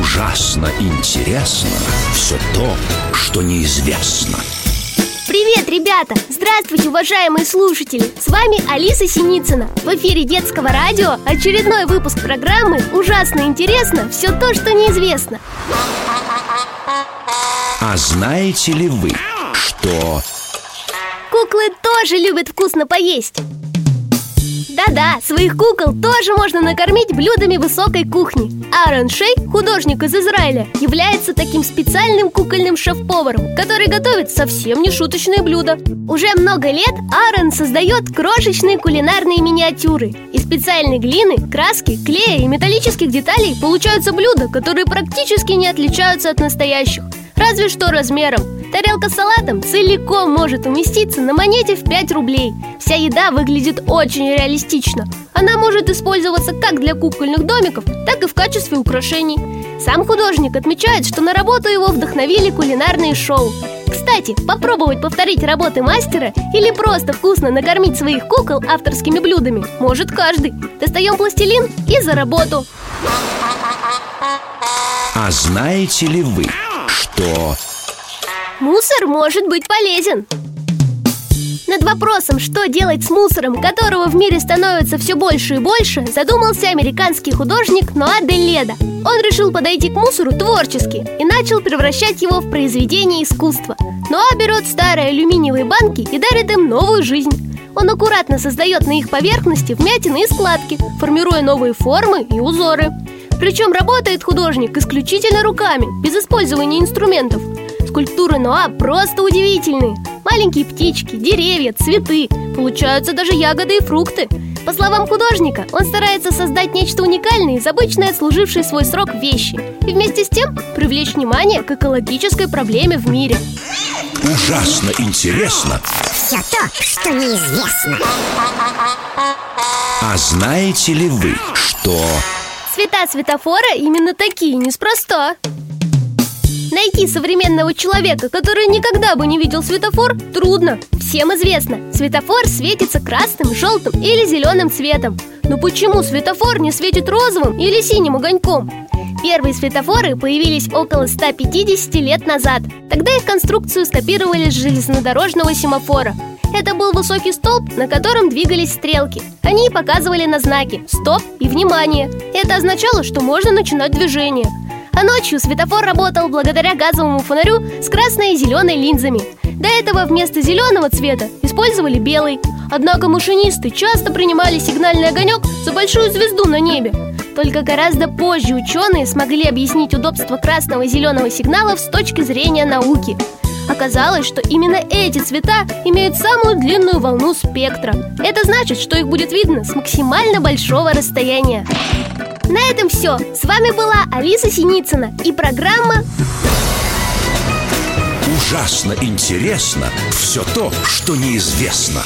Ужасно интересно все то, что неизвестно. Привет, ребята! Здравствуйте, уважаемые слушатели! С вами Алиса Синицына. В эфире Детского радио очередной выпуск программы «Ужасно интересно все то, что неизвестно». А знаете ли вы, что... куклы тоже любят вкусно поесть? Да-да, своих кукол тоже можно накормить блюдами высокой кухни. Аарон Шей, художник из Израиля, является таким специальным кукольным шеф-поваром, который готовит совсем не шуточные блюда. Уже много лет Аарон создает крошечные кулинарные миниатюры. Из специальной глины, краски, клея и металлических деталей получаются блюда, которые практически не отличаются от настоящих, разве что размером. Тарелка с салатом целиком может уместиться на монете в 5 рублей. Вся еда выглядит очень реалистично. Она может использоваться как для кукольных домиков, так и в качестве украшений. Сам художник отмечает, что на работу его вдохновили кулинарные шоу. Кстати, попробовать повторить работы мастера или просто вкусно накормить своих кукол авторскими блюдами может каждый. Достаем пластилин и за работу. А знаете ли вы, что... мусор может быть полезен? Над вопросом, что делать с мусором, которого в мире становится все больше и больше, задумался американский художник Нуа Дель Леда. Он решил подойти к мусору творчески и начал превращать его в произведение искусства. Нуа берет старые алюминиевые банки и дарит им новую жизнь. Он аккуратно создает на их поверхности вмятины и складки, формируя новые формы и узоры. Причем работает художник исключительно руками, без использования инструментов. Скульптуры Ноа просто удивительные. Маленькие птички, деревья, цветы. Получаются даже ягоды и фрукты. По словам художника, он старается создать нечто уникальное из обычной отслужившей свой срок вещи и вместе с тем привлечь внимание к экологической проблеме в мире. Ужасно интересно все то, что неизвестно. А знаете ли вы, что... цвета светофора именно такие, неспроста. Найти современного человека, который никогда бы не видел светофор, трудно. Всем известно, светофор светится красным, желтым или зеленым цветом. Но почему светофор не светит розовым или синим огоньком? Первые светофоры появились около 150 лет назад. Тогда их конструкцию скопировали с железнодорожного семафора. Это был высокий столб, на котором двигались стрелки. Они показывали на знаки «Стоп» и «Внимание». Это означало, что можно начинать движение. А ночью светофор работал благодаря газовому фонарю с красной и зеленой линзами. До этого вместо зеленого цвета использовали белый. Однако машинисты часто принимали сигнальный огонек за большую звезду на небе. Только гораздо позже ученые смогли объяснить удобство красного и зеленого сигналов с точки зрения науки. Оказалось, что именно эти цвета имеют самую длинную волну спектра. Это значит, что их будет видно с максимально большого расстояния. На этом все. С вами была Алиса Синицына и программа «Ужасно интересно все то, что неизвестно».